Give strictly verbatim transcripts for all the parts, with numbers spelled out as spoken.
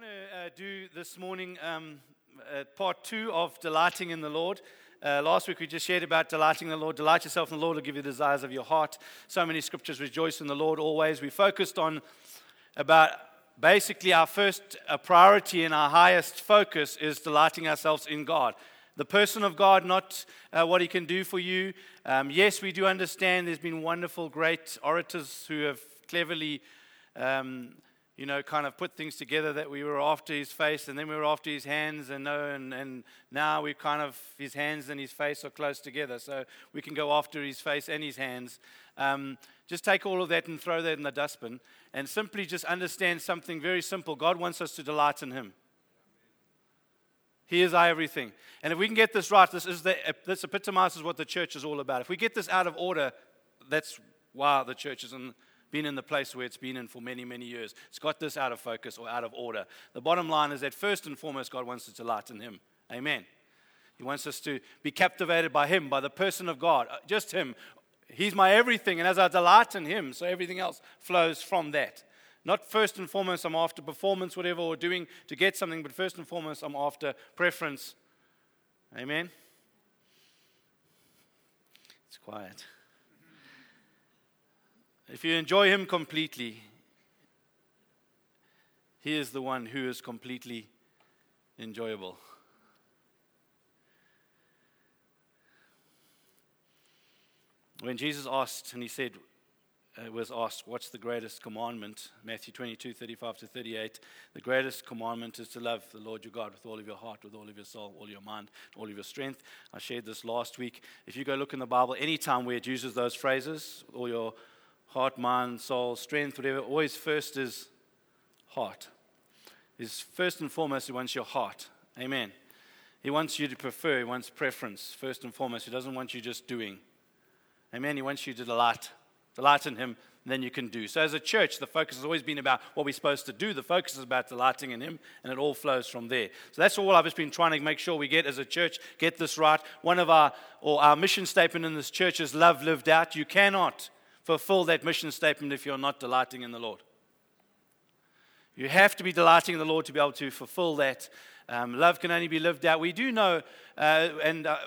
want to uh, do this morning um, uh, part two of delighting in the Lord. Uh, last week we just shared about delighting in the Lord. Delight yourself in the Lord, will give you the desires of your heart. So many scriptures, rejoice in the Lord always. We focused on about basically our first uh, priority and our highest focus is delighting ourselves in God. The person of God, not uh, what he can do for you. Um, yes, we do understand there's been wonderful, great orators who have cleverly Um, you know, kind of put things together that we were after his face and then we were after his hands and no, and, and now we kind of, his hands and his face are close together. So we can go after his face and his hands. Um, just take all of that and throw that in the dustbin and simply just understand something very simple. God wants us to delight in him. He is our everything. And if we can get this right, this is the, this epitomizes what the church is all about. If we get this out of order, that's why the church is in been in the place where it's been in for many, many years. It's got this out of focus or out of order. The bottom line is that first and foremost, God wants us to delight in him. Amen. He wants us to be captivated by him, by the person of God, just him. He's my everything, and as I delight in him, so everything else flows from that. Not first and foremost, I'm after performance, whatever, or doing to get something, but first and foremost, I'm after preference. Amen. It's quiet. If you enjoy him completely, he is the one who is completely enjoyable. When Jesus asked, and he said, uh, was asked, what's the greatest commandment? Matthew twenty-two, thirty-five to thirty-eight, the greatest commandment is to love the Lord your God with all of your heart, with all of your soul, all your mind, all of your strength. I shared this last week. If you go look in the Bible, any time where it uses those phrases, all your heart, mind, soul, strength, whatever, always first is heart. Is first and foremost, he wants your heart. Amen. He wants you to prefer, he wants preference, first and foremost. He doesn't want you just doing. Amen. He wants you to delight. Delight in him, and then you can do. So as a church, the focus has always been about what we're supposed to do. The focus is about delighting in him, and it all flows from there. So that's all I've just been trying to make sure we get as a church, get this right. One of our, or our mission statement in this church is love lived out. You cannot fulfill that mission statement if you're not delighting in the Lord. You have to be delighting in the Lord to be able to fulfill that. Um, love can only be lived out. We do know, uh, and uh,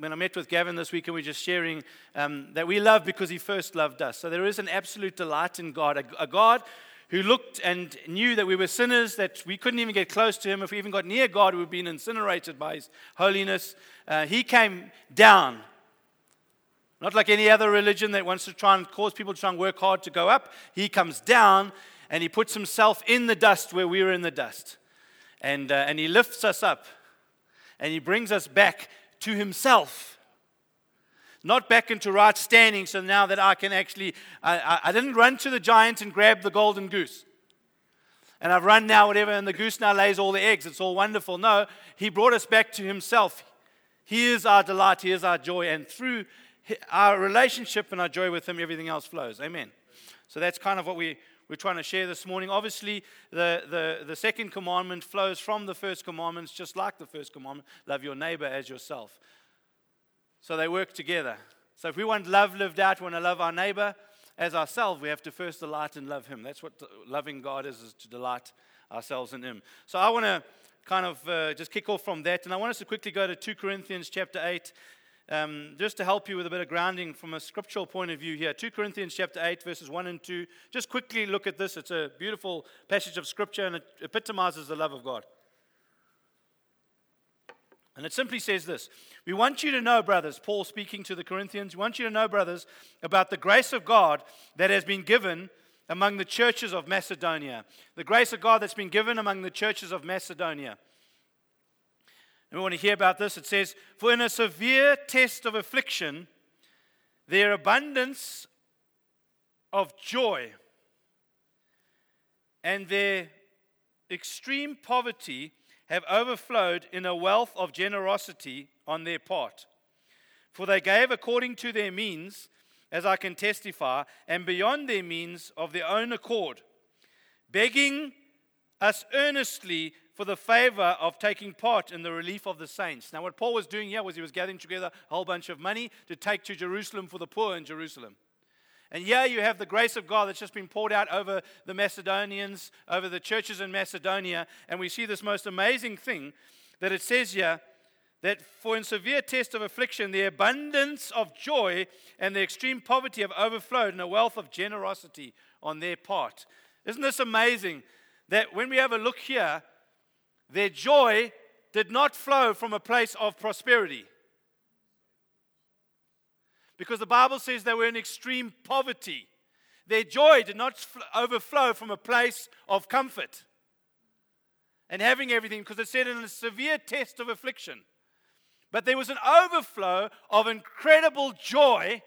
when I met with Gavin this week and we were just sharing, um, that we love because he first loved us. So there is an absolute delight in God, a, a God who looked and knew that we were sinners, that we couldn't even get close to him. If we even got near God, we would have been incinerated by his holiness. Uh, he came down. Not like any other religion that wants to try and cause people to try and work hard to go up. He comes down and he puts himself in the dust where we were in the dust. And, uh, and he lifts us up and he brings us back to himself. Not back into right standing so now that I can actually, I, I, I didn't run to the giant and grab the golden goose. And I've run now whatever and the goose now lays all the eggs. It's all wonderful. No, he brought us back to himself. He is our delight. He is our joy. And through our relationship and our joy with him, everything else flows. Amen. So that's kind of what we, we're trying to share this morning. Obviously, the, the, the second commandment flows from the first commandments, just like the first commandment, love your neighbor as yourself. So they work together. So if we want love lived out, we want to love our neighbor as ourselves, we have to first delight and love him. That's what loving God is, is to delight ourselves in him. So I want to kind of uh, just kick off from that, and I want us to quickly go to Second Corinthians chapter eight, Um, just to help you with a bit of grounding from a scriptural point of view here. Second Corinthians chapter eight, verses one and two. Just quickly look at this. It's a beautiful passage of scripture, and it epitomizes the love of God. And it simply says this. We want you to know, brothers, Paul speaking to the Corinthians, we want you to know, brothers, about the grace of God that has been given among the churches of Macedonia. The grace of God that's been given among the churches of Macedonia. And we want to hear about this. It says, for in a severe test of affliction, their abundance of joy and their extreme poverty have overflowed in a wealth of generosity on their part. For they gave according to their means, as I can testify, and beyond their means of their own accord, begging us earnestly for the favor of taking part in the relief of the saints. Now, what Paul was doing here was he was gathering together a whole bunch of money to take to Jerusalem for the poor in Jerusalem. And yeah, you have the grace of God that's just been poured out over the Macedonians, over the churches in Macedonia. And we see this most amazing thing that it says here, that for in severe test of affliction, the abundance of joy and the extreme poverty have overflowed in a wealth of generosity on their part. Isn't this amazing that when we have a look here, their joy did not flow from a place of prosperity? Because the Bible says they were in extreme poverty. Their joy did not fl- overflow from a place of comfort and having everything, because it said in a severe test of affliction. But there was an overflow of incredible joy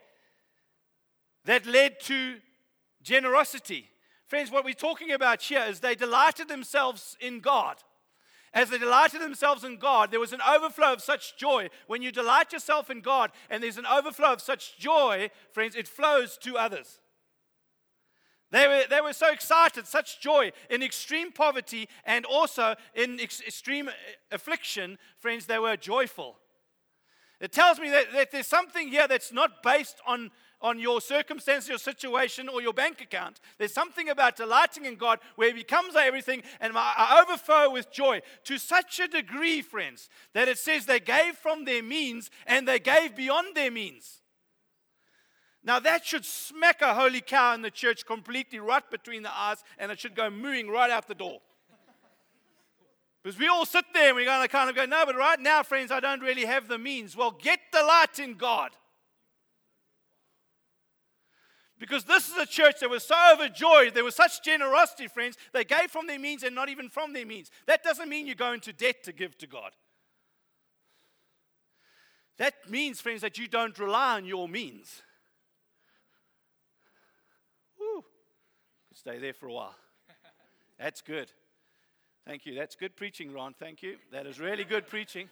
that led to generosity. Friends, what we're talking about here is they delighted themselves in God. As they delighted themselves in God, there was an overflow of such joy. When you delight yourself in God and there's an overflow of such joy, friends, it flows to others. They were, they were so excited, such joy, in extreme poverty and also in ex- extreme affliction, friends, they were joyful. It tells me that, that there's something here that's not based on, on your circumstance, your situation, or your bank account. There's something about delighting in God where He becomes everything, and I overflow with joy to such a degree, friends, that it says they gave from their means and they gave beyond their means. Now that should smack a holy cow in the church completely right between the eyes, and it should go mooing right out the door. Because we all sit there and we're going to kind of go, no, but right now, friends, I don't really have the means. Well, get delight in God. Because this is a church that was so overjoyed, there was such generosity, friends, they gave from their means and not even from their means. That doesn't mean you go into debt to give to God. That means, friends, that you don't rely on your means. Woo. Could stay there for a while. That's good. Thank you. That's good preaching, Ron. Thank you. That is really good preaching.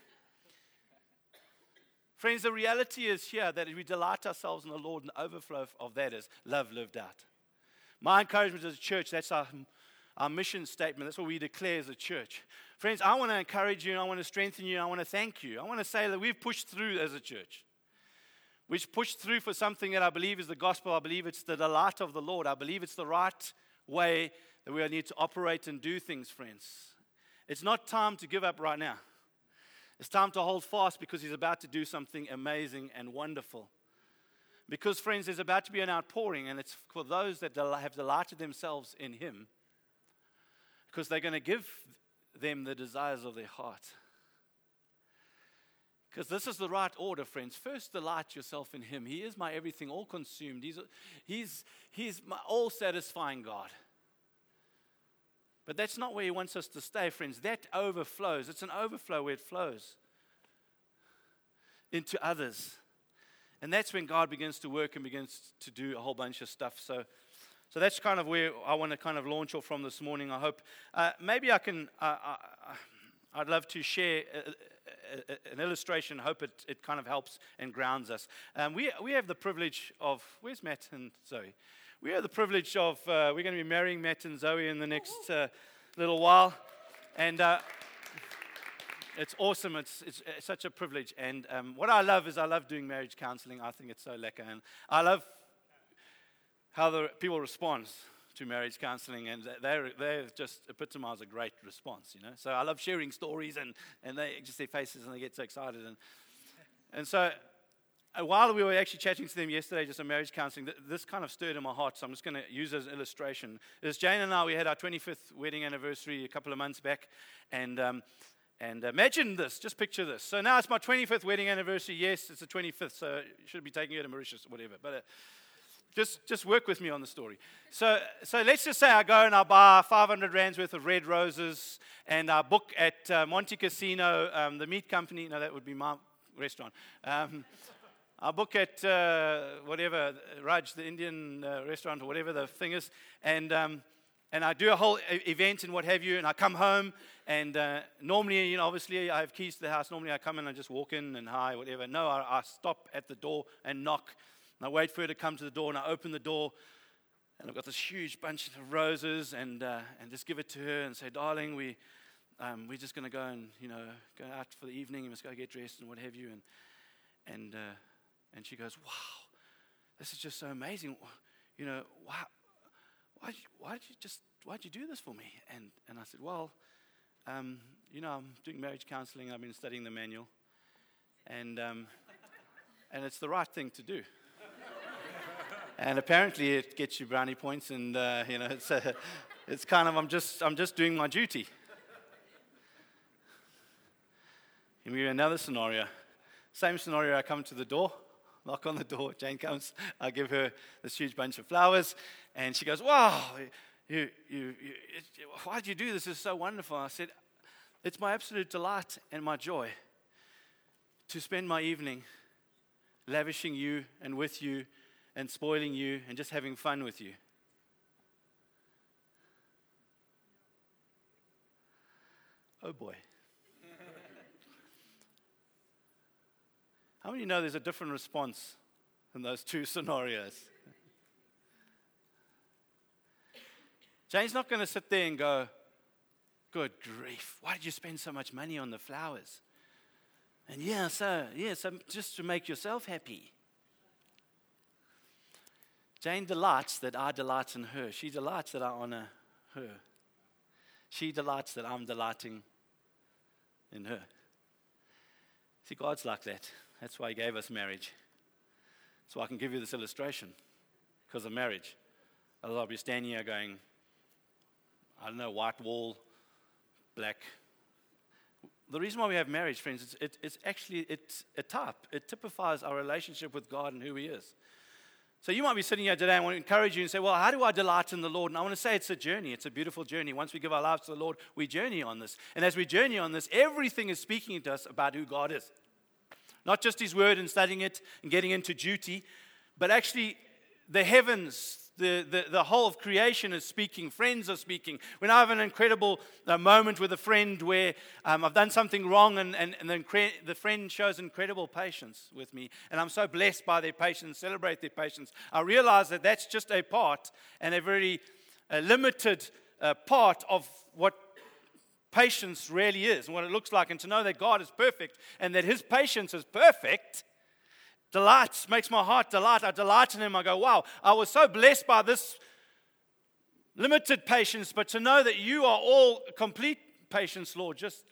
Friends, the reality is here that we delight ourselves in the Lord, and the overflow of that is love lived out. My encouragement as a church, that's our, our mission statement. That's what we declare as a church. Friends, I want to encourage you, and I want to strengthen you, and I want to thank you. I want to say that we've pushed through as a church. We've pushed through for something that I believe is the gospel. I believe it's the delight of the Lord. I believe it's the right way that we need to operate and do things, friends. It's not time to give up right now. It's time to hold fast, because He's about to do something amazing and wonderful. Because, friends, there's about to be an outpouring, and it's for those that del- have delighted themselves in Him, because they're going to give them the desires of their heart. Because this is the right order, friends. First, delight yourself in Him. He is my everything, all consumed. He's, he's, he's my all-satisfying God. But that's not where He wants us to stay, friends. That overflows. It's an overflow where it flows into others. And that's when God begins to work and begins to do a whole bunch of stuff. So so that's kind of where I want to kind of launch off from this morning, I hope. Uh, maybe I can, uh, I, I'd love to share a, a, an illustration. I hope it, it kind of helps and grounds us. Um, we, we have the privilege of, where's Matt and Zoe? We have the privilege of, uh, we're going to be marrying Matt and Zoe in the next uh, little while. And uh, it's awesome. It's, it's it's such a privilege. And um, what I love is I love doing marriage counseling. I think it's so lekker. And I love how the people respond to marriage counseling. And they they just epitomize a great response, you know. So I love sharing stories, and, and they just their faces, and they get so excited. And And so... while we were actually chatting to them yesterday, just on marriage counseling, this kind of stirred in my heart, so I'm just going to use it as an illustration. It was Jane and I, we had our twenty-fifth wedding anniversary a couple of months back, and um, and imagine this, just picture this. So now it's my twenty-fifth wedding anniversary. Yes, it's the twenty-fifth, so should be taking you to Mauritius or whatever, but uh, just just work with me on the story. So so let's just say I go and I buy five hundred rands worth of red roses, and I book at uh, Monte Casino, um, the meat company. No, that would be my restaurant. Um I book at uh, whatever, Raj, the Indian uh, restaurant or whatever the thing is, and um, and I do a whole e- event and what have you, and I come home, and uh, normally, you know, obviously I have keys to the house. Normally I come in and I just walk in and hi, whatever. No, I, I stop at the door and knock, and I wait for her to come to the door, and I open the door, and I've got this huge bunch of roses, and uh, and just give it to her and say, darling, we um, we're just going to go and, you know, go out for the evening, you must go get dressed and what have you, and and. Uh, And she goes, wow, this is just so amazing. you know, why, why, why did you just, why'd you do this for me? And and I said, well, um, you know, I'm doing marriage counseling. I've been studying the manual, and um, and it's the right thing to do. And apparently, it gets you brownie points, and uh, you know, it's uh, it's kind of I'm just I'm just doing my duty. Give me another scenario. Same scenario. I come to the door, knock on the door. Jane comes. I give her this huge bunch of flowers, and she goes, "Wow, you you, you it, why did you do this? It's so wonderful." I said, "It's my absolute delight and my joy to spend my evening lavishing you and with you." And spoiling you and just having fun with you. Oh boy. How many know there's a different response in those two scenarios? Jane's not going to sit there and go, good grief, why did you spend so much money on the flowers? And yeah, so, yeah, so just to make yourself happy. Jane delights that I delight in her. She delights that I honor her. She delights that I'm delighting in her. See, God's like that. That's why He gave us marriage. So I can give you this illustration because of marriage. Otherwise, I'll be standing here going, I don't know, white wall, black. The reason why we have marriage, friends, it's, it, it's actually it's a type. It typifies our relationship with God and who He is. So you might be sitting here today and I want to encourage you and say, well, how do I delight in the Lord? And I want to say it's a journey. It's a beautiful journey. Once we give our lives to the Lord, we journey on this. And as we journey on this, everything is speaking to us about who God is. Not just His Word and studying it and getting into duty, but actually the heavens, the, the, the whole of creation is speaking. Friends are speaking. When I have an incredible uh, moment with a friend where um, I've done something wrong and, and, and the, incre- the friend shows incredible patience with me, and I'm so blessed by their patience, celebrate their patience, I realize that that's just a part and a very uh, limited uh, part of what patience really is and what it looks like. And to know that God is perfect and that His patience is perfect delights, makes my heart delight. I delight in Him. I go, wow, I was so blessed by this limited patience, but to know that You are all complete patience, Lord, just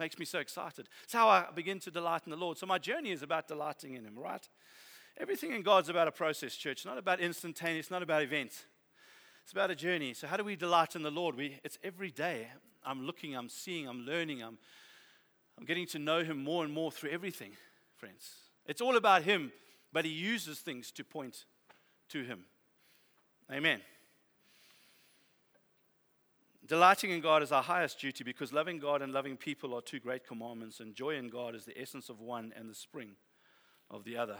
makes me so excited. It's how I begin to delight in the Lord. So my journey is about delighting in Him, right? Everything in God's about a process, church, not about instantaneous, not about events. It's about a journey. So how do we delight in the Lord? We, it's every day. I'm looking, I'm seeing, I'm learning, I'm, I'm getting to know Him more and more through everything, friends. It's all about Him, but He uses things to point to Him. Amen. Delighting in God is our highest duty because loving God and loving people are two great commandments, and joy in God is the essence of one and the spring of the other.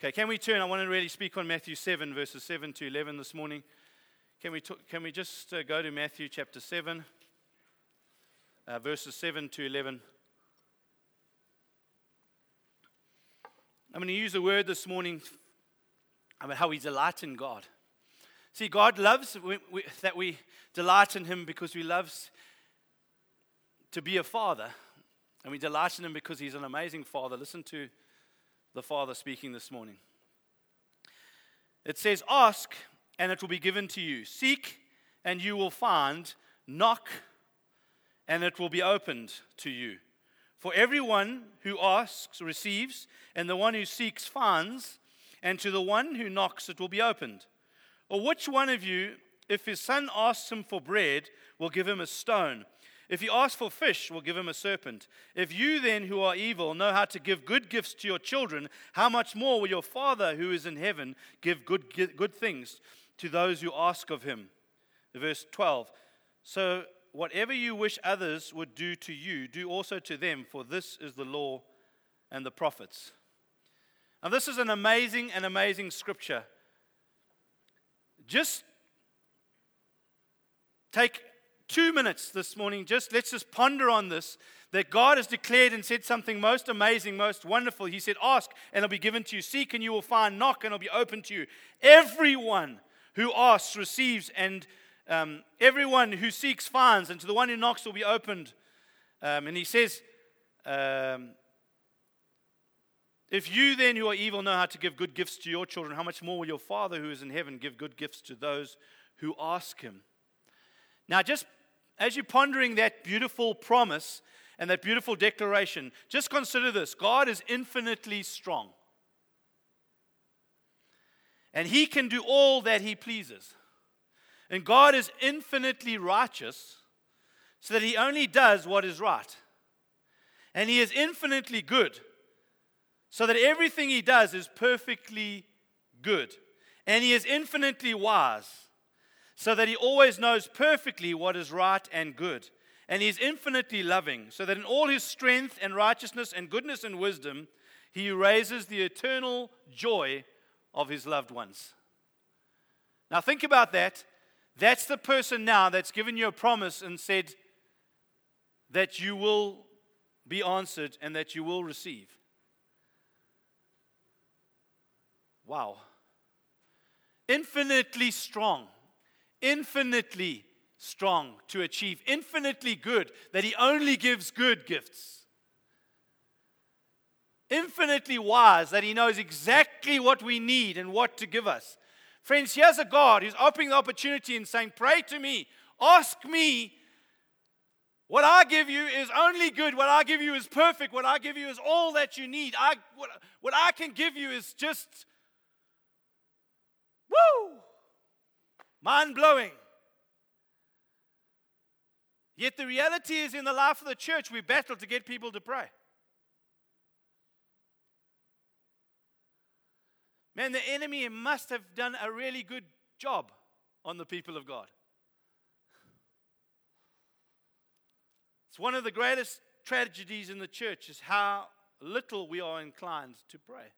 Okay, can we turn? I want to really speak on Matthew seven, verses seven to eleven this morning. Can we, t- can we just uh, go to Matthew chapter seven, uh, verses seven to eleven? I'm going to use a word this morning about how we delight in God. See, God loves we, we, that we delight in Him because He loves to be a father. And we delight in Him because He's an amazing father. Listen to the Father speaking this morning. It says, ask and it will be given to you. Seek and you will find. Knock and it will be opened to you. For everyone who asks receives, and the one who seeks finds, and to the one who knocks it will be opened. Or which one of you, if his son asks him for bread, will give him a stone? If he asks for fish, will give him a serpent? If you then, who are evil, know how to give good gifts to your children, how much more will your Father who is in heaven give good, good things to those who ask of Him? Verse twelve. So whatever you wish others would do to you, do also to them, for this is the law and the prophets. Now, this is an amazing and amazing scripture. Just take two minutes this morning, just let's just ponder on this, that God has declared and said something most amazing, most wonderful. He said, ask and it'll be given to you, seek and you will find, knock and it'll be open to you. Everyone who asks receives, and Um, everyone who seeks finds, and to the one who knocks will be opened. Um, and he says, um, If you then who are evil know how to give good gifts to your children, how much more will your Father who is in heaven give good gifts to those who ask him? Now, just as you're pondering that beautiful promise and that beautiful declaration, just consider this. God is infinitely strong. And he can do all that he pleases. And God is infinitely righteous, so that he only does what is right. And he is infinitely good, so that everything he does is perfectly good. And he is infinitely wise, so that he always knows perfectly what is right and good. And he is infinitely loving, so that in all his strength and righteousness and goodness and wisdom, he raises the eternal joy of his loved ones. Now think about that. That's the person now that's given you a promise and said that you will be answered and that you will receive. Wow. Infinitely strong. Infinitely strong to achieve. Infinitely good, that he only gives good gifts. Infinitely wise, that he knows exactly what we need and what to give us. Friends, here's a God who's offering the opportunity and saying, pray to me, ask me. What I give you is only good. What I give you is perfect. What I give you is all that you need. I, what, what I can give you is just, woo, mind-blowing. Yet the reality is, in the life of the church, we battle to get people to pray. Man, the enemy must have done a really good job on the people of God. It's one of the greatest tragedies in the church is how little we are inclined to pray.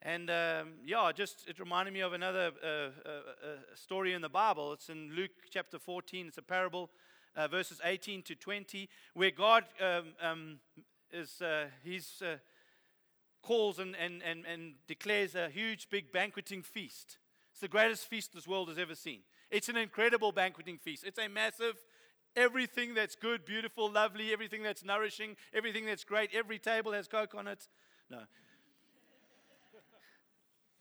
And um, yeah, just it reminded me of another uh, uh, uh, story in the Bible. It's in Luke chapter fourteen. It's a parable, uh, verses eighteen to twenty, where God um, um, is uh, he's uh, calls and, and, and, and declares a huge, big banqueting feast. It's the greatest feast this world has ever seen. It's an incredible banqueting feast. It's a massive, everything that's good, beautiful, lovely, everything that's nourishing, everything that's great. Every table has Coke on it. No.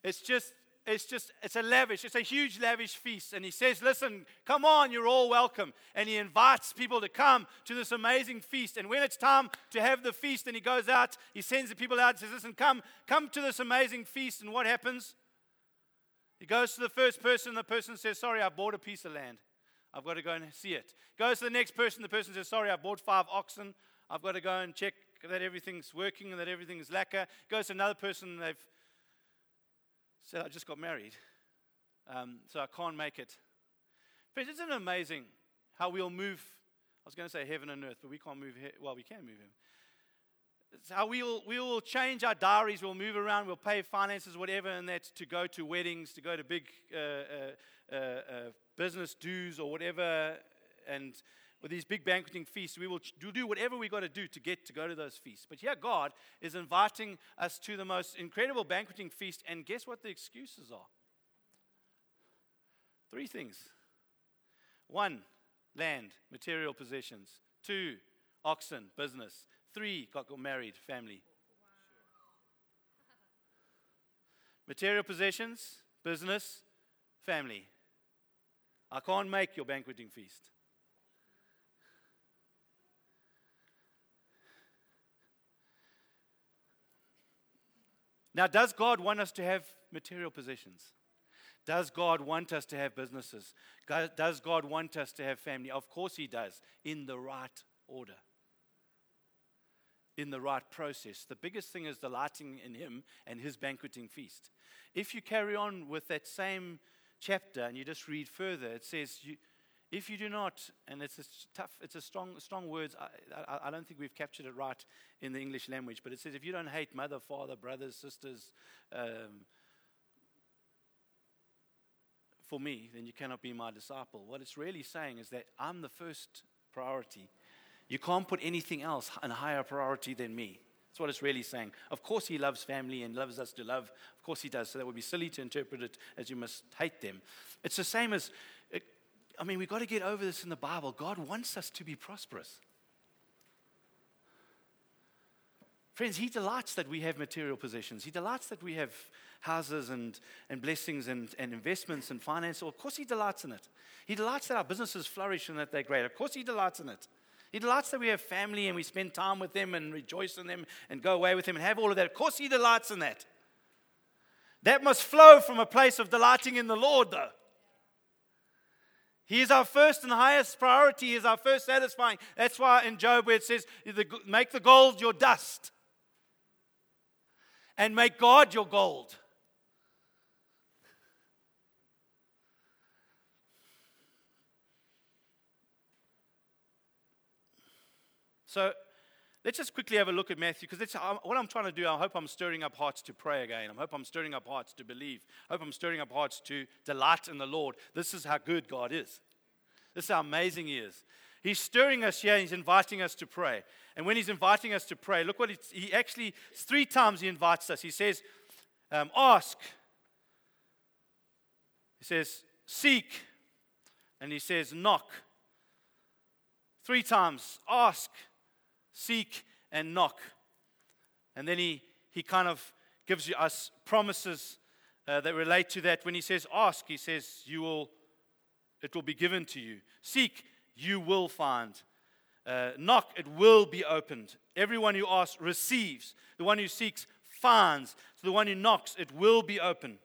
It's just, it's just, it's a lavish, it's a huge, lavish feast. And he says, listen, come on, you're all welcome. And he invites people to come to this amazing feast. And when it's time to have the feast, and he goes out, he sends the people out and says, listen, come, come to this amazing feast. And what happens? He goes to the first person, and the person says, sorry, I bought a piece of land. I've got to go and see it. Goes to the next person, the person says, sorry, I bought five oxen. I've got to go and check that everything's working and that everything's lacquer. Goes to another person, and they've So I just got married, um, so I can't make it. But isn't it amazing how we'll move, I was going to say heaven and earth, but we can't move, he- well, we can move him. It's how we'll, we'll change our diaries, we'll move around, we'll pay finances, whatever, and that's to go to weddings, to go to big uh, uh, uh, business dues or whatever, and with these big banqueting feasts, we will do whatever we got to do to get to go to those feasts. But here God is inviting us to the most incredible banqueting feast, and guess what the excuses are? Three things. One, land, material possessions. Two, oxen, business. Three, got married, family. Material possessions, business, family. I can't make your banqueting feast. Now, does God want us to have material possessions? Does God want us to have businesses? Does God want us to have family? Of course he does, in the right order, in the right process. The biggest thing is delighting in him and his banqueting feast. If you carry on with that same chapter and you just read further, it says, you, if you do not, and it's a tough, it's a strong, strong words. I, I, I don't think we've captured it right in the English language, but it says, if you don't hate mother, father, brothers, sisters, um, for me, then you cannot be my disciple. What it's really saying is that I'm the first priority. You can't put anything else in higher priority than me. That's what it's really saying. Of course he loves family and loves us to love. Of course he does. So that would be silly to interpret it as you must hate them. It's the same as... It, I mean, we've got to get over this in the Bible. God wants us to be prosperous. Friends, he delights that we have material possessions. He delights that we have houses and, and blessings and, and investments and finance. Of course he delights in it. He delights that our businesses flourish and that they're great. Of course he delights in it. He delights that we have family and we spend time with them and rejoice in them and go away with them and have all of that. Of course he delights in that. That must flow from a place of delighting in the Lord, though. He is our first and highest priority. He is our first satisfying. That's why in Job where it says, make the gold your dust. And make God your gold. So let's just quickly have a look at Matthew, because that's what I'm trying to do. I hope I'm stirring up hearts to pray again. I hope I'm stirring up hearts to believe. I hope I'm stirring up hearts to delight in the Lord. This is how good God is. This is how amazing He is. He's stirring us here, and He's inviting us to pray. And when He's inviting us to pray, look what it's, He actually, three times He invites us. He says, um, ask. He says, seek. And He says, knock. Three times, ask. Seek and knock. And then he, he kind of gives us promises uh, that relate to that. When he says ask, he says you will, it will be given to you. Seek, you will find. Uh, knock, it will be opened. Everyone who asks receives. The one who seeks finds. So the one who knocks, it will be open.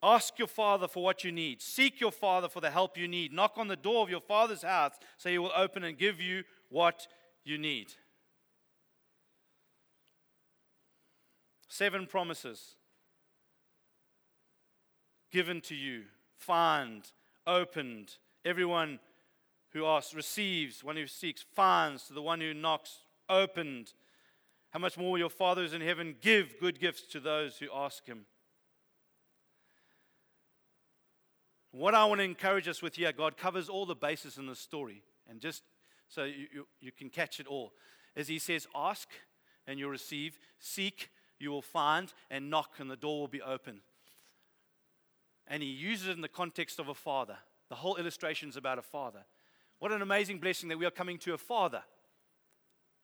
Ask your Father for what you need. Seek your Father for the help you need. Knock on the door of your Father's house so He will open and give you what you need. Seven promises given to you. Find, opened. Everyone who asks receives. One who seeks finds. To the one who knocks, opened. How much more will your Father who's in heaven give good gifts to those who ask Him? What I want to encourage us with here, God covers all the bases in the story. And just so you, you, you can catch it all. As He says, ask and you'll receive. Seek, you will find. And knock and the door will be open. And He uses it in the context of a father. The whole illustration is about a father. What an amazing blessing that we are coming to a father.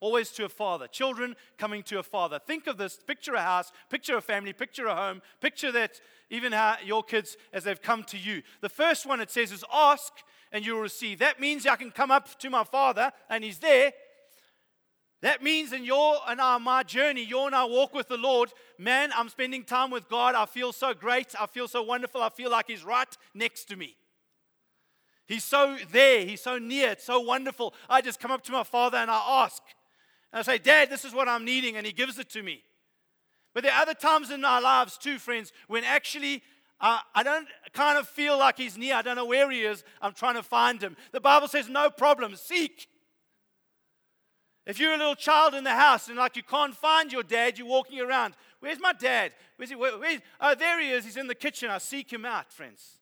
Always to a father. Children coming to a father. Think of this. Picture a house. Picture a family. Picture a home. Picture that even how your kids as they've come to you. The first one it says is ask and you will receive. That means I can come up to my father and he's there. That means in your and our my journey, your and our walk with the Lord, man, I'm spending time with God. I feel so great. I feel so wonderful. I feel like He's right next to me. He's so there. He's so near. It's so wonderful. I just come up to my father and I ask. And I say, Dad, this is what I'm needing, and He gives it to me. But there are other times in our lives too, friends, when actually uh, I don't kind of feel like He's near. I don't know where He is. I'm trying to find Him. The Bible says, no problem, seek. If you're a little child in the house and like you can't find your dad, you're walking around. Where's my dad? Where's he? Where, where's, oh, there he is. He's in the kitchen. I seek him out, friends.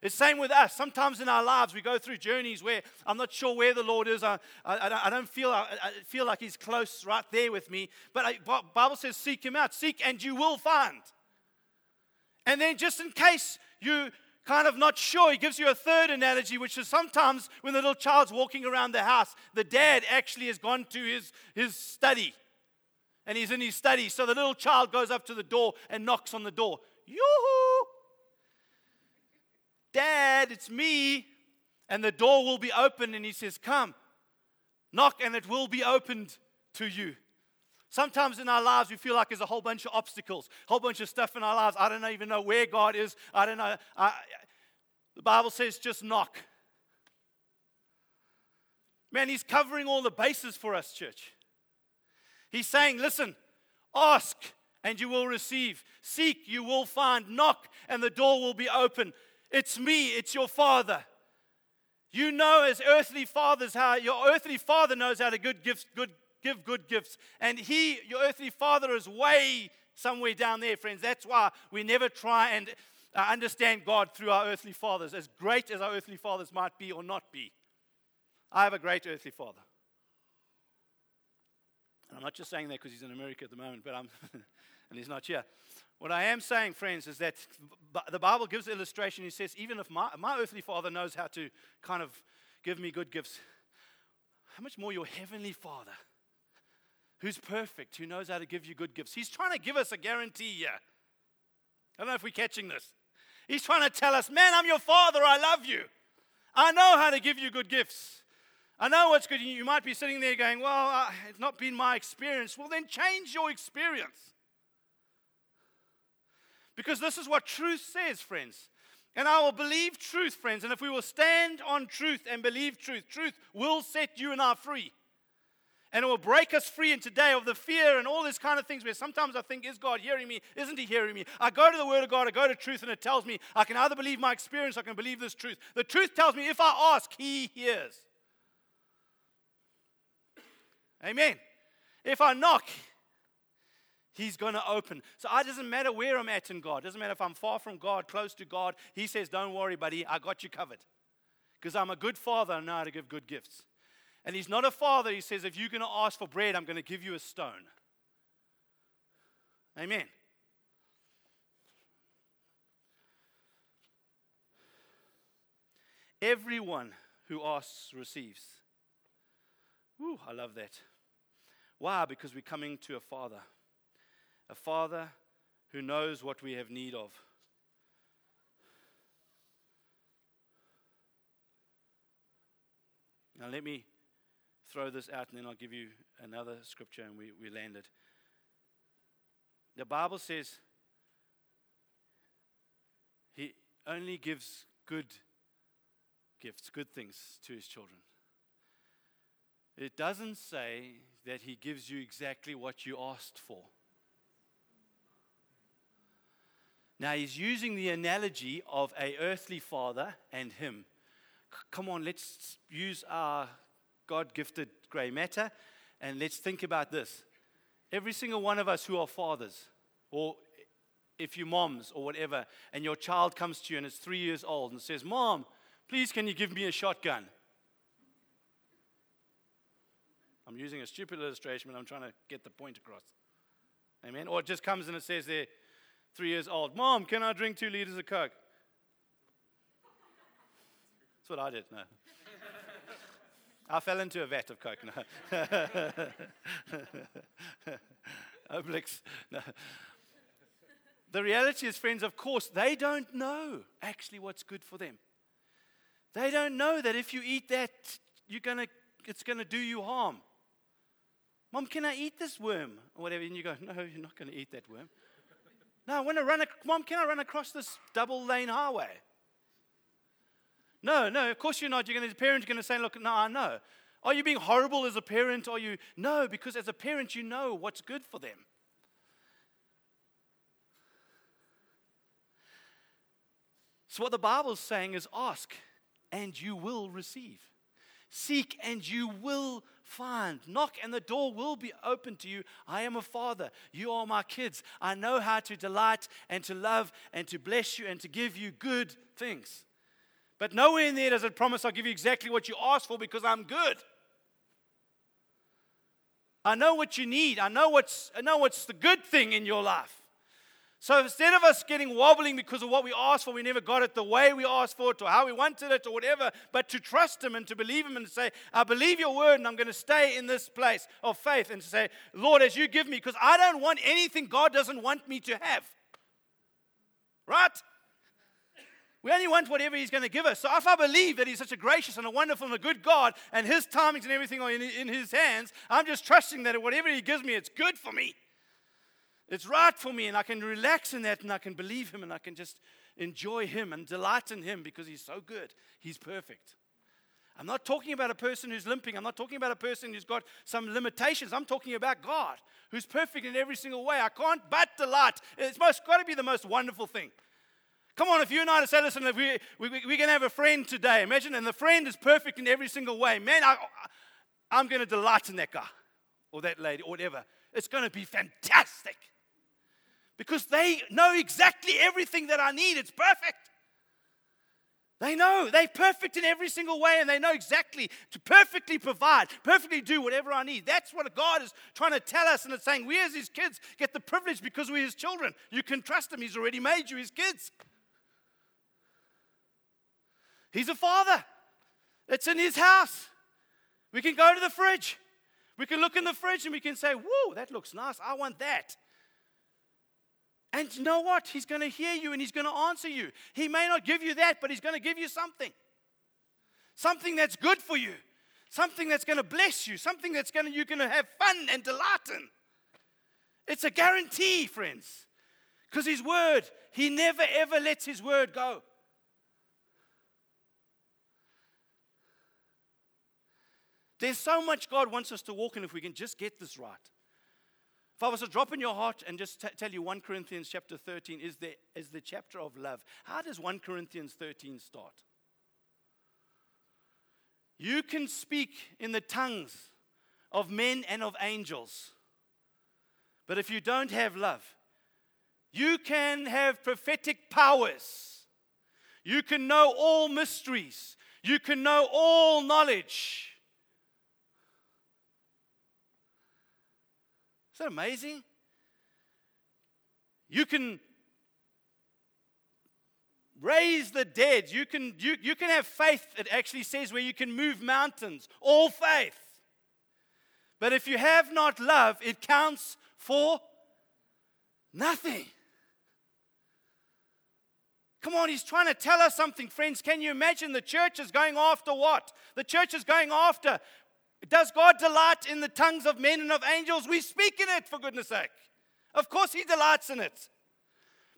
It's the same with us. Sometimes in our lives, we go through journeys where I'm not sure where the Lord is. I, I, I don't feel I, I feel like He's close right there with me. But the Bible says, seek Him out. Seek and you will find. And then just in case you're kind of not sure, He gives you a third analogy, which is sometimes when the little child's walking around the house, the dad actually has gone to his, his study. And he's in his study. So the little child goes up to the door and knocks on the door. Yoo-hoo! Dad, it's me, and the door will be open, and He says, come, knock, and it will be opened to you. Sometimes in our lives, we feel like there's a whole bunch of obstacles, a whole bunch of stuff in our lives. I don't even know where God is. I don't know. I, the Bible says, just knock. Man, He's covering all the bases for us, church. He's saying, listen, ask, and you will receive. Seek, you will find. Knock, and the door will be open. It's me, it's your Father. You know as earthly fathers how, your earthly Father knows how to good gifts, good, give good gifts. And He, your earthly Father, is way somewhere down there, friends. That's why we never try and uh, understand God through our earthly fathers, as great as our earthly fathers might be or not be. I have a great earthly father. And I'm not just saying that because he's in America at the moment, but I'm and he's not here. What I am saying, friends, is that the Bible gives an illustration. He says, even if my, my earthly father knows how to kind of give me good gifts, how much more your heavenly Father, who's perfect, who knows how to give you good gifts. He's trying to give us a guarantee here. I don't know if we're catching this. He's trying to tell us, man, I'm your Father. I love you. I know how to give you good gifts. I know what's good. You might be sitting there going, well, uh, it's not been my experience. Well, then change your experience. Because this is what truth says, friends. And I will believe truth, friends. And if we will stand on truth and believe truth, truth will set you and I free. And it will break us free in today of the fear and all these kind of things where sometimes I think, is God hearing me? Isn't he hearing me? I go to the Word of God, I go to truth, and it tells me I can either believe my experience or I can believe this truth. The truth tells me if I ask, he hears. Amen. If I knock, he's going to open. So it doesn't matter where I'm at in God. It doesn't matter if I'm far from God, close to God. He says, don't worry, buddy. I got you covered. Because I'm a good Father and I know how to give good gifts. And he's not a father. He says, if you're going to ask for bread, I'm going to give you a stone. Amen. Everyone who asks receives. Woo, I love that. Why? Because we're coming to a Father. A Father who knows what we have need of. Now let me throw this out and then I'll give you another scripture and we, we landed. The Bible says he only gives good gifts, good things to his children. It doesn't say that he gives you exactly what you asked for. Now, he's using the analogy of an earthly father and him. C- come on, let's use our God-gifted gray matter, and let's think about this. Every single one of us who are fathers, or if you're moms or whatever, and your child comes to you and is three years old and says, Mom, please can you give me a shotgun? I'm using a stupid illustration, but I'm trying to get the point across. Amen? Or it just comes and it says there, three years old. Mom, can I drink two liters of Coke? That's what I did. No. I fell into a vat of Coke. No. Obelix. No. The reality is, friends, of course, they don't know actually what's good for them. They don't know that if you eat that, you're gonna, it's going to do you harm. Mom, can I eat this worm? Or whatever. And you go, no, you're not going to eat that worm. No, I want to run, ac- Mom, can I run across this double lane highway? No, no, of course you're not. You're going to, the parent's going to say, look, no, I know. Are you being horrible as a parent? Are you? No, because as a parent, you know what's good for them. So what the Bible's saying is ask and you will receive. Seek and you will find. Knock and the door will be open to you. I am a father. You are my kids. I know how to delight and to love and to bless you and to give you good things. But nowhere in there does it promise I'll give you exactly what you asked for because I'm good. I know what you need. I know what's, I know what's the good thing in your life. So instead of us getting wobbling because of what we asked for, we never got it the way we asked for it or how we wanted it or whatever, but to trust him and to believe him and to say, I believe your word and I'm going to stay in this place of faith and to say, Lord, as you give me, because I don't want anything God doesn't want me to have. Right? We only want whatever he's going to give us. So if I believe that he's such a gracious and a wonderful and a good God and his timings and everything are in, in his hands, I'm just trusting that whatever he gives me, it's good for me. It's right for me, and I can relax in that, and I can believe him, and I can just enjoy him and delight in him because he's so good. He's perfect. I'm not talking about a person who's limping. I'm not talking about a person who's got some limitations. I'm talking about God, who's perfect in every single way. I can't but delight. It's most got to be the most wonderful thing. Come on, if you and I say, listen, if we, we, we're going to have a friend today, imagine, and the friend is perfect in every single way. Man, I, I'm going to delight in that guy or that lady or whatever. It's going to be fantastic. Because they know exactly everything that I need. It's perfect. They know. They're perfect in every single way, and they know exactly to perfectly provide, perfectly do whatever I need. That's what God is trying to tell us, and it's saying we as his kids get the privilege because we're his children. You can trust him. He's already made you his kids. He's a father. It's in his house. We can go to the fridge. We can look in the fridge and we can say, whoa, that looks nice. I want that. And you know what? He's going to hear you and he's going to answer you. He may not give you that, but he's going to give you something. Something that's good for you. Something that's going to bless you. Something that's going to, you're going to have fun and delight in. It's a guarantee, friends. Because his word, he never ever lets his word go. There's so much God wants us to walk in if we can just get this right. If I was to drop in your heart and just t- tell you First Corinthians chapter thirteen is the, is the chapter of love. How does First Corinthians thirteen start? You can speak in the tongues of men and of angels. But if you don't have love, you can have prophetic powers. You can know all mysteries. You can know all knowledge. Is that amazing? You can raise the dead. You can, you, you can have faith, it actually says, where you can move mountains. All faith. But if you have not love, it counts for nothing. Come on, he's trying to tell us something, friends. Can you imagine the church is going after what? The church is going after... Does God delight in the tongues of men and of angels? We speak in it, for goodness sake. Of course he delights in it.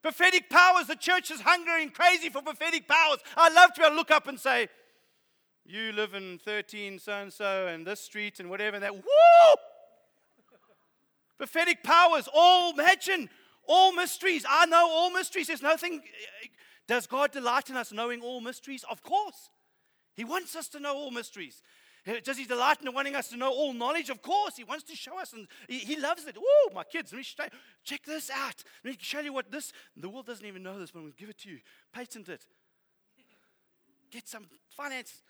Prophetic powers, the church is hungry and crazy for prophetic powers. I love to be able to look up and say, you live in thirteen so-and-so and this street and whatever. And that, woo! Prophetic powers, all, imagine, all mysteries. I know all mysteries. There's nothing. Does God delight in us knowing all mysteries? Of course. He wants us to know all mysteries. Does he delight in wanting us to know all knowledge? Of course, he wants to show us, and he, he loves it. Oh, my kids, let me show, check this out. Let me show you what this, the world doesn't even know this, but I'm going to give it to you. Patent it. Get some finance.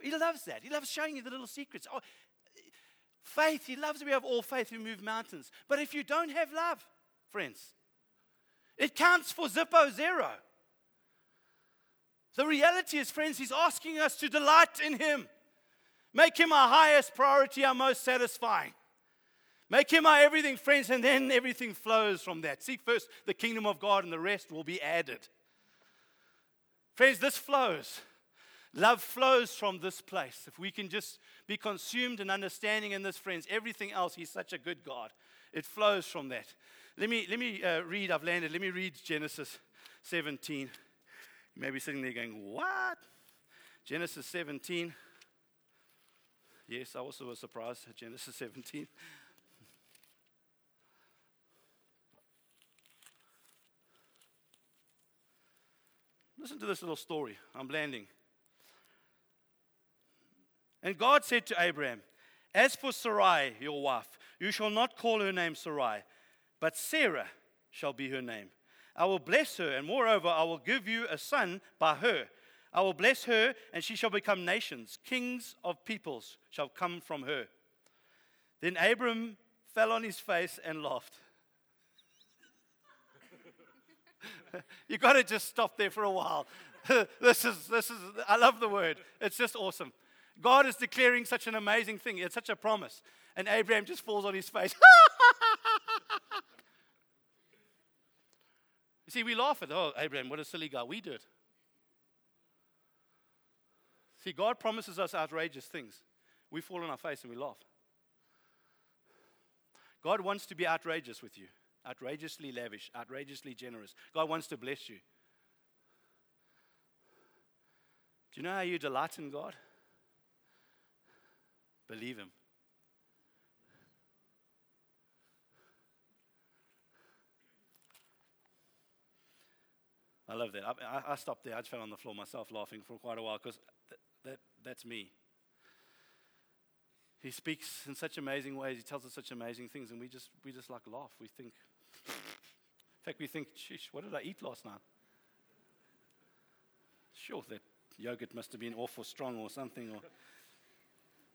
He loves that. He loves showing you the little secrets. Oh, faith, he loves that we have all faith who move mountains. But if you don't have love, friends, it counts for zippo zero. The reality is, friends, he's asking us to delight in him. Make him our highest priority, our most satisfying. Make him our everything, friends, and then everything flows from that. Seek first the kingdom of God, and the rest will be added. Friends, this flows. Love flows from this place. If we can just be consumed in understanding in this, friends, everything else, he's such a good God. It flows from that. Let me, let me uh, read, I've landed, let me read Genesis seventeen. You may be sitting there going, what? Genesis seventeen. Yes, I also was surprised at Genesis seventeen. Listen to this little story. I'm landing. And God said to Abraham, as for Sarai, your wife, you shall not call her name Sarai, but Sarah shall be her name. I will bless her, and moreover, I will give you a son by her. I will bless her, and she shall become nations. Kings of peoples shall come from her. Then Abram fell on his face and laughed. You got to just stop there for a while. This is, this is, I love the word. It's just awesome. God is declaring such an amazing thing. It's such a promise. And Abraham just falls on his face. You see, we laugh at, oh, Abraham, what a silly guy. We do it. See, God promises us outrageous things. We fall on our face and we laugh. God wants to be outrageous with you, outrageously lavish, outrageously generous. God wants to bless you. Do you know how you delight in God? Believe Him. I love that. I, I, I stopped there. I just fell on the floor myself laughing for quite a while because... Th- That, that's me. He speaks in such amazing ways. He tells us such amazing things, and we just we just like laugh. We think, in fact, we think, sheesh, what did I eat last night? Sure, that yogurt must have been awful strong or something. Or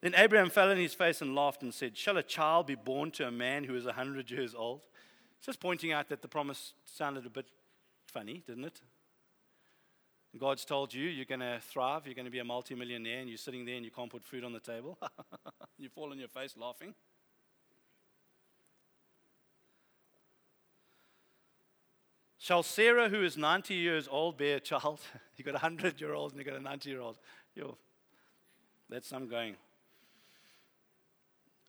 then Abraham fell on his face and laughed and said, "Shall a child be born to a man who is a hundred years old?" Just pointing out that the promise sounded a bit funny, didn't it? God's told you you're going to thrive, you're going to be a multimillionaire, and you're sitting there and you can't put food on the table. You fall on your face laughing. Shall Sarah, who is ninety years old, bear a child? You got a hundred-year-old and you got a ninety-year-old. Yo, that's some going.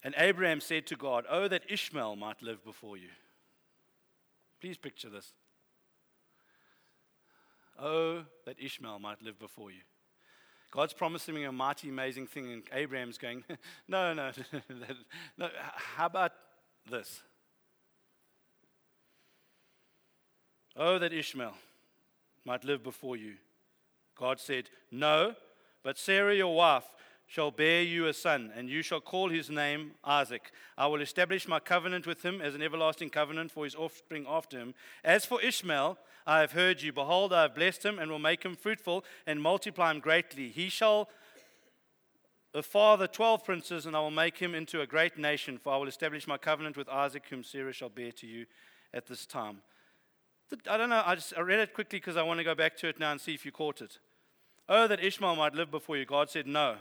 And Abraham said to God, "Oh, that Ishmael might live before you." Please picture this. Oh, that Ishmael might live before you. God's promising me a mighty, amazing thing, and Abraham's going, no, no, no, how about this? Oh, that Ishmael might live before you. God said, "No, but Sarah, your wife, shall bear you a son, and you shall call his name Isaac. I will establish my covenant with him as an everlasting covenant for his offspring after him. As for Ishmael, I have heard you. Behold, I have blessed him and will make him fruitful and multiply him greatly. He shall father twelve princes, and I will make him into a great nation, for I will establish my covenant with Isaac, whom Sarah shall bear to you at this time." I don't know, I just I read it quickly because I want to go back to it now and see if you caught it. Oh, that Ishmael might live before you. God said, "No.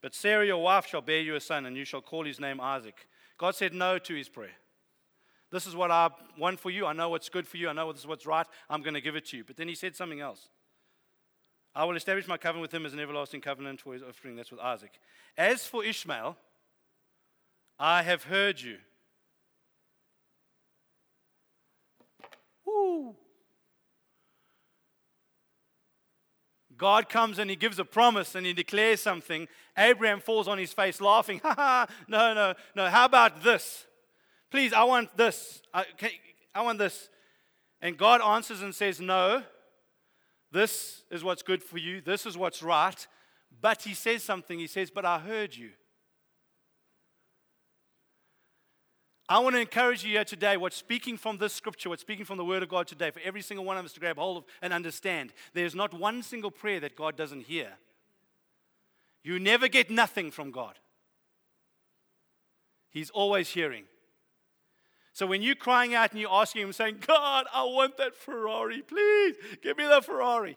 But Sarah, your wife, shall bear you a son, and you shall call his name Isaac." God said no to his prayer. This is what I want for you. I know what's good for you. I know this is what's right. I'm going to give it to you. But then he said something else. I will establish my covenant with him as an everlasting covenant for his offspring. That's with Isaac. As for Ishmael, I have heard you. Woo. God comes and he gives a promise and he declares something. Abraham falls on his face laughing. Ha ha, no, no, no. How about this? Please, I want this. I, can, I want this. And God answers and says, "No, this is what's good for you. This is what's right." But he says something. He says, "But I heard you." I want to encourage you here today, what's speaking from this scripture, what's speaking from the Word of God today, for every single one of us to grab hold of and understand, there's not one single prayer that God doesn't hear. You never get nothing from God. He's always hearing. So when you're crying out and you're asking Him, saying, "God, I want that Ferrari, please, give me the Ferrari."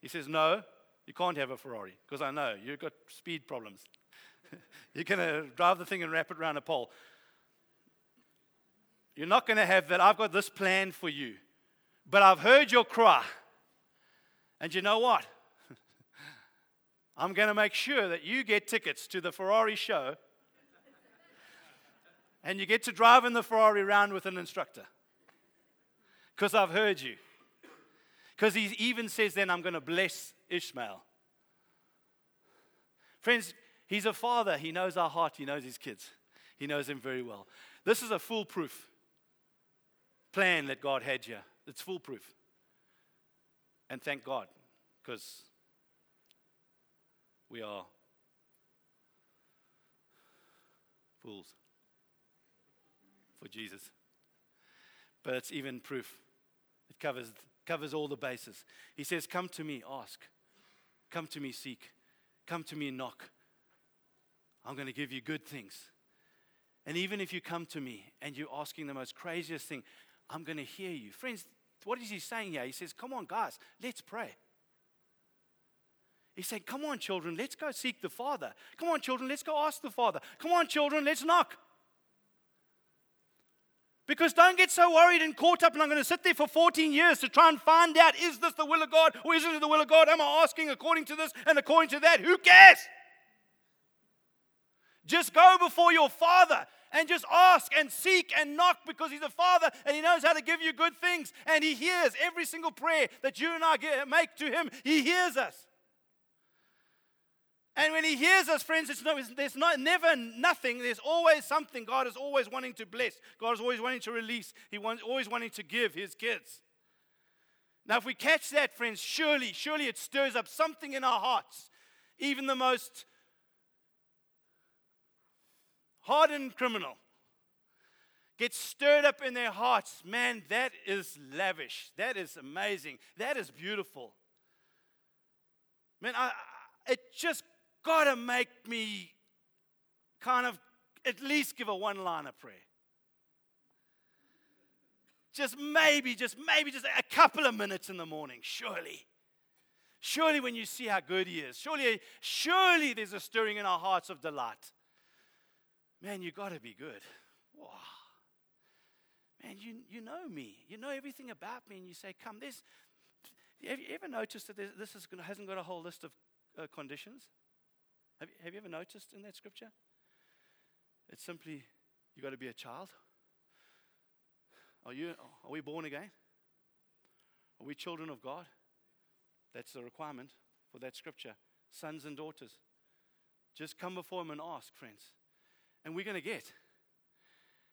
He says, "No, you can't have a Ferrari, because I know you've got speed problems. You're going to drive the thing and wrap it around a pole. You're not going to have that. I've got this plan for you. But I've heard your cry. And you know what? I'm going to make sure that you get tickets to the Ferrari show. And you get to drive in the Ferrari round with an instructor. Because I've heard you." Because he even says then, "I'm going to bless Ishmael." Friends, He's a father. He knows our heart. He knows his kids. He knows them very well. This is a foolproof plan that God had here. It's foolproof. And thank God, because we are fools for Jesus. But it's even proof. It covers, covers all the bases. He says, "Come to me, ask. Come to me, seek. Come to me, knock. I'm going to give you good things." And even if you come to me and you're asking the most craziest thing, I'm going to hear you. Friends, what is he saying here? He says, "Come on, guys, let's pray." He said, "Come on, children, let's go seek the Father. Come on, children, let's go ask the Father. Come on, children, let's knock." Because don't get so worried and caught up, and I'm going to sit there for fourteen years to try and find out, is this the will of God or isn't it the will of God? Am I asking according to this and according to that? Who cares? Just go before your Father and just ask and seek and knock, because He's a Father and He knows how to give you good things. And He hears every single prayer that you and I make to Him. He hears us. And when He hears us, friends, it's no, there's not, never nothing. There's always something. God is always wanting to bless. God is always wanting to release. He wants, always wanting to give His kids. Now, if we catch that, friends, surely, surely it stirs up something in our hearts. Even the most hardened criminal gets stirred up in their hearts. Man, that is lavish. That is amazing. That is beautiful. Man, I, I, it just got to make me kind of at least give a one-liner prayer. Just maybe, just maybe, just a couple of minutes in the morning, surely. Surely when you see how good he is, surely, surely there's a stirring in our hearts of delight. Man, you got to be good. Wow. Man, you, you know me. You know everything about me, and you say, come, there's, have you ever noticed that this is, hasn't got a whole list of uh, conditions? Have, have you ever noticed in that scripture? It's simply, you got to be a child. Are you? Are we born again? Are we children of God? That's the requirement for that scripture. Sons and daughters. Just come before him and ask, friends. And we're going to get.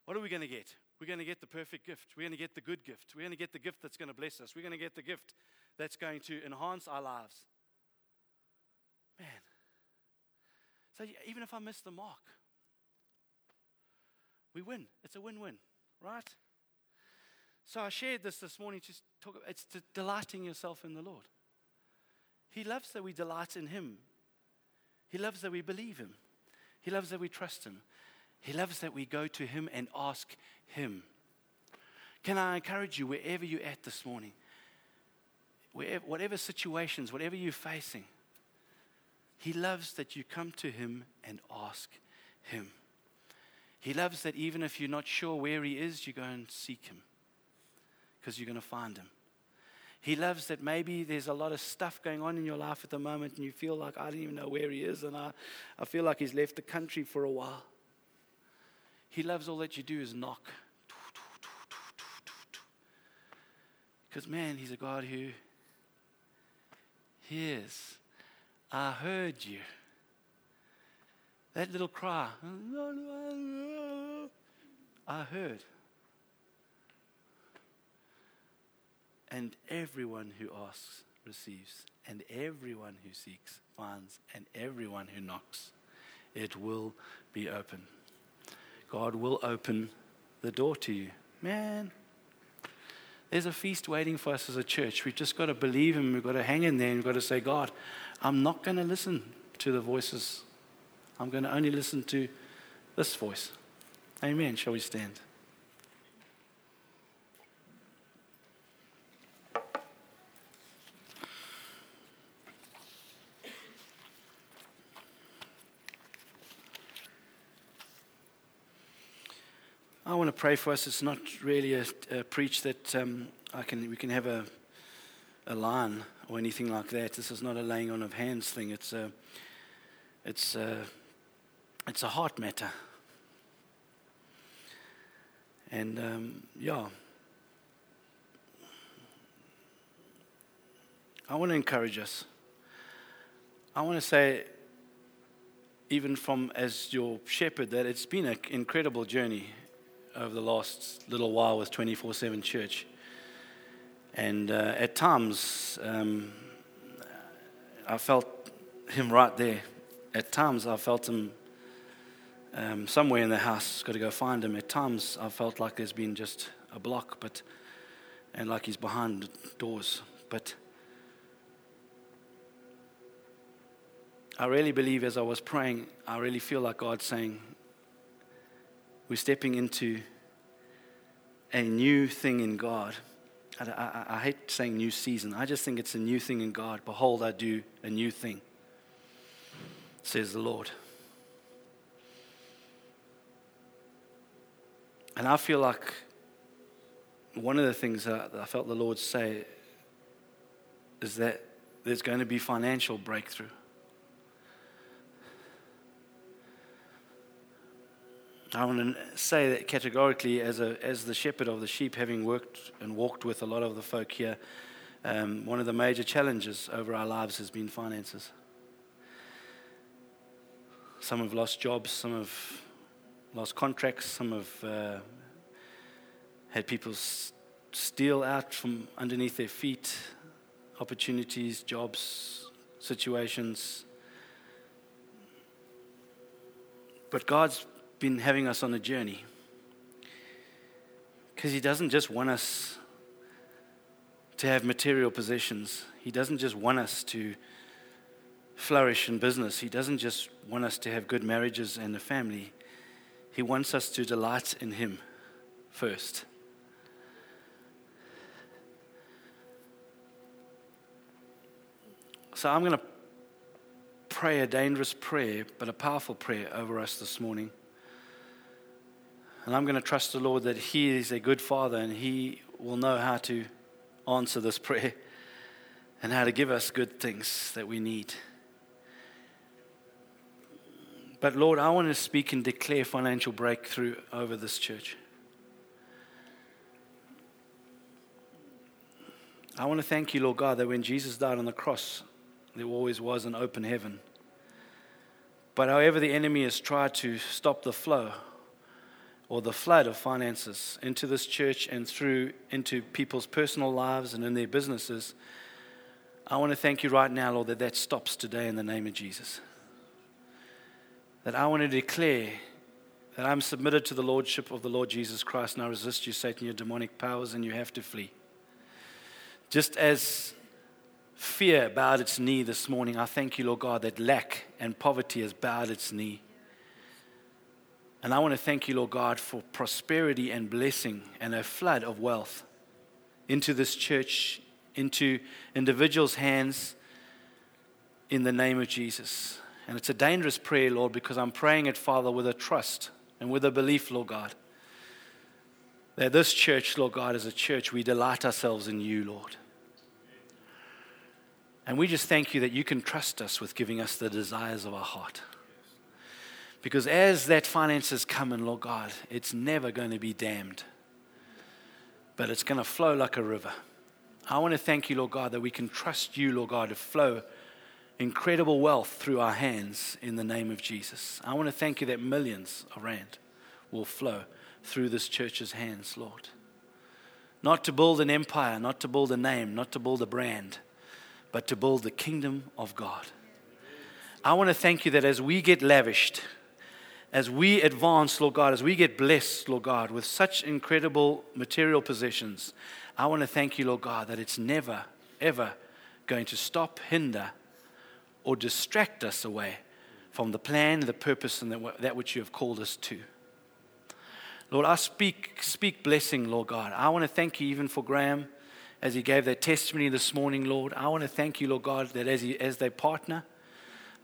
What are we going to get? We're going to get the perfect gift. We're going to get the good gift. We're going to get the gift that's going to bless us. We're going to get the gift that's going to enhance our lives. Man. So even if I miss the mark, we win. It's a win-win, right? So I shared this this morning. Just talk. It's delighting yourself in the Lord. He loves that we delight in him. He loves that we believe him. He loves that we trust him. He loves that we go to him and ask him. Can I encourage you, wherever you're at this morning, wherever, whatever situations, whatever you're facing, he loves that you come to him and ask him. He loves that even if you're not sure where he is, you go and seek him, because you're going to find him. He loves that maybe there's a lot of stuff going on in your life at the moment, and you feel like, I don't even know where he is, and I, I feel like he's left the country for a while. He loves all that you do is knock. Because, man, he's a God who hears. I heard you. That little cry. I heard. And everyone who asks receives, and everyone who seeks finds, and everyone who knocks, it will be open. God will open the door to you. Man, there's a feast waiting for us as a church. We've just got to believe him. We've got to hang in there, and we've got to say, God, I'm not going to listen to the voices. I'm going to only listen to this voice. Amen. Shall we stand? I want to pray for us. It's not really a, a preach that um, I can. We can have a a line or anything like that. This is not a laying on of hands thing. It's a it's a it's a heart matter. And um, yeah, I want to encourage us. I want to say, even from as your shepherd, that it's been an incredible journey over the last little while with twenty-four seven Church. And uh, at times, um, I felt him right there. At times, I felt him um, somewhere in the house, got to go find him. At times, I felt like there's been just a block, but and like he's behind doors. But I really believe, as I was praying, I really feel like God's saying, we're stepping into a new thing in God. I, I, I hate saying new season. I just think it's a new thing in God. Behold, I do a new thing, says the Lord. And I feel like one of the things that I felt the Lord say is that there's going to be financial breakthrough. I want to say that categorically, as a as the shepherd of the sheep, having worked and walked with a lot of the folk here, um, one of the major challenges over our lives has been finances. Some have lost jobs, some have lost contracts, some have uh, had people s- steal out from underneath their feet, opportunities, jobs, situations. But God's been having us on a journey, because he doesn't just want us to have material possessions. He doesn't just want us to flourish in business. He doesn't just want us to have good marriages and a family. He wants us to delight in him first. So I'm going to pray a dangerous prayer, but a powerful prayer over us this morning. And I'm going to trust the Lord that He is a good Father and He will know how to answer this prayer and how to give us good things that we need. But Lord, I want to speak and declare financial breakthrough over this church. I want to thank you, Lord God, that when Jesus died on the cross, there always was an open heaven. But however the enemy has tried to stop the flow or the flood of finances into this church and through into people's personal lives and in their businesses, I want to thank you right now, Lord, that that stops today in the name of Jesus. That I want to declare that I'm submitted to the Lordship of the Lord Jesus Christ, and I resist you, Satan, your demonic powers, and you have to flee. Just as fear bowed its knee this morning, I thank you, Lord God, that lack and poverty has bowed its knee. And I want to thank you, Lord God, for prosperity and blessing and a flood of wealth into this church, into individuals' hands in the name of Jesus. And it's a dangerous prayer, Lord, because I'm praying it, Father, with a trust and with a belief, Lord God, that this church, Lord God, is a church we delight ourselves in you, Lord. And we just thank you that you can trust us with giving us the desires of our heart. Because as that finances come in, Lord God, it's never going to be dammed, but it's going to flow like a river. I want to thank you, Lord God, that we can trust you, Lord God, to flow incredible wealth through our hands in the name of Jesus. I want to thank you that millions of rand will flow through this church's hands, Lord. Not to build an empire, not to build a name, not to build a brand, but to build the kingdom of God. I want to thank you that as we get lavished, as we advance, Lord God, as we get blessed, Lord God, with such incredible material possessions, I want to thank you, Lord God, that it's never, ever going to stop, hinder, or distract us away from the plan, the purpose, and the, that which you have called us to. Lord, I speak, speak blessing, Lord God. I want to thank you even for Graham as he gave that testimony this morning, Lord. I want to thank you, Lord God, that as he, as they partner,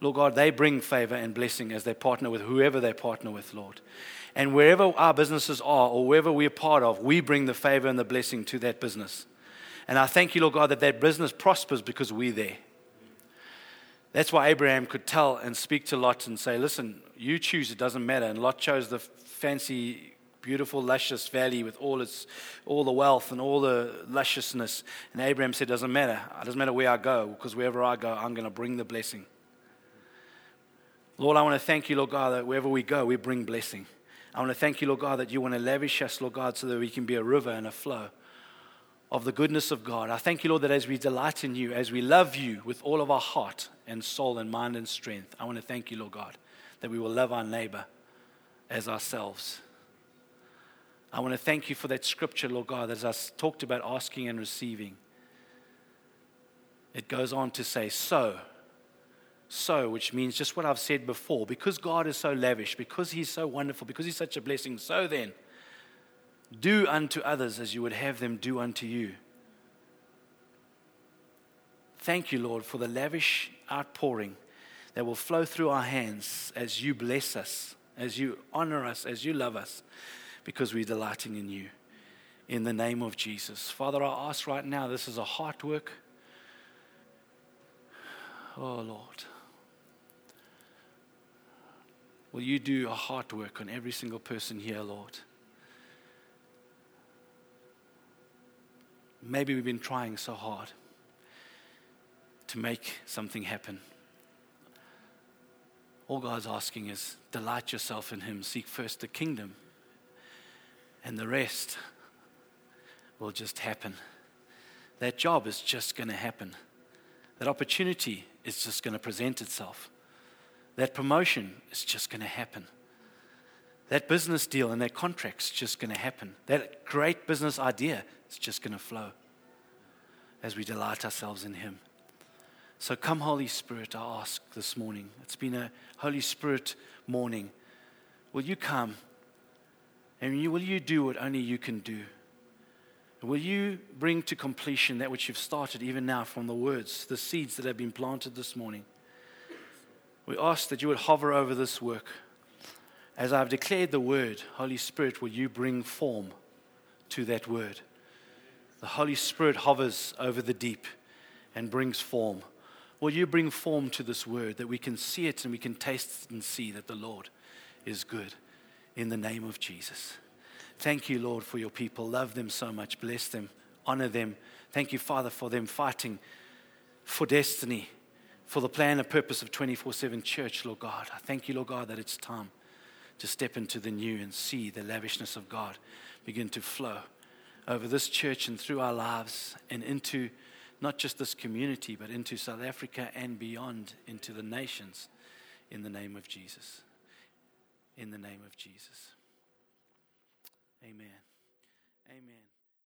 Lord God, they bring favor and blessing as they partner with whoever they partner with, Lord. And wherever our businesses are or wherever we're part of, we bring the favor and the blessing to that business. And I thank you, Lord God, that that business prospers because we're there. That's why Abraham could tell and speak to Lot and say, listen, you choose, it doesn't matter. And Lot chose the fancy, beautiful, luscious valley with all its, all the wealth and all the lusciousness. And Abraham said, doesn't matter. It doesn't matter where I go, because wherever I go, I'm going to bring the blessing. Lord, I want to thank you, Lord God, that wherever we go, we bring blessing. I want to thank you, Lord God, that you want to lavish us, Lord God, so that we can be a river and a flow of the goodness of God. I thank you, Lord, that as we delight in you, as we love you with all of our heart and soul and mind and strength, I want to thank you, Lord God, that we will love our neighbor as ourselves. I want to thank you for that scripture, Lord God, that as I talked about asking and receiving, it goes on to say, so. So, which means just what I've said before, because God is so lavish, because he's so wonderful, because he's such a blessing, so then, do unto others as you would have them do unto you. Thank you, Lord, for the lavish outpouring that will flow through our hands as you bless us, as you honor us, as you love us, because we're delighting in you. In the name of Jesus. Father, I ask right now, this is a heart work. Oh, Lord. Will you do a heart work on every single person here, Lord? Maybe we've been trying so hard to make something happen. All God's asking is, delight yourself in him. Seek first the kingdom, and the rest will just happen. That job is just going to happen. That opportunity is just going to present itself. That promotion is just going to happen. That business deal and that contract's just going to happen. That great business idea is just going to flow as we delight ourselves in him. So come, Holy Spirit, I ask this morning. It's been a Holy Spirit morning. Will you come and will you do what only you can do? Will you bring to completion that which you've started even now from the words, the seeds that have been planted this morning? We ask that you would hover over this work. As I've declared the word, Holy Spirit, will you bring form to that word? The Holy Spirit hovers over the deep and brings form. Will you bring form to this word that we can see it and we can taste and see that the Lord is good, in the name of Jesus. Thank you, Lord, for your people. Love them so much. Bless them. Honor them. Thank you, Father, for them fighting for destiny, for the plan and purpose of twenty-four seven Church, Lord God. I thank you, Lord God, that it's time to step into the new and see the lavishness of God begin to flow over this church and through our lives and into not just this community, but into South Africa and beyond, into the nations, in the name of Jesus. In the name of Jesus. Amen. Amen.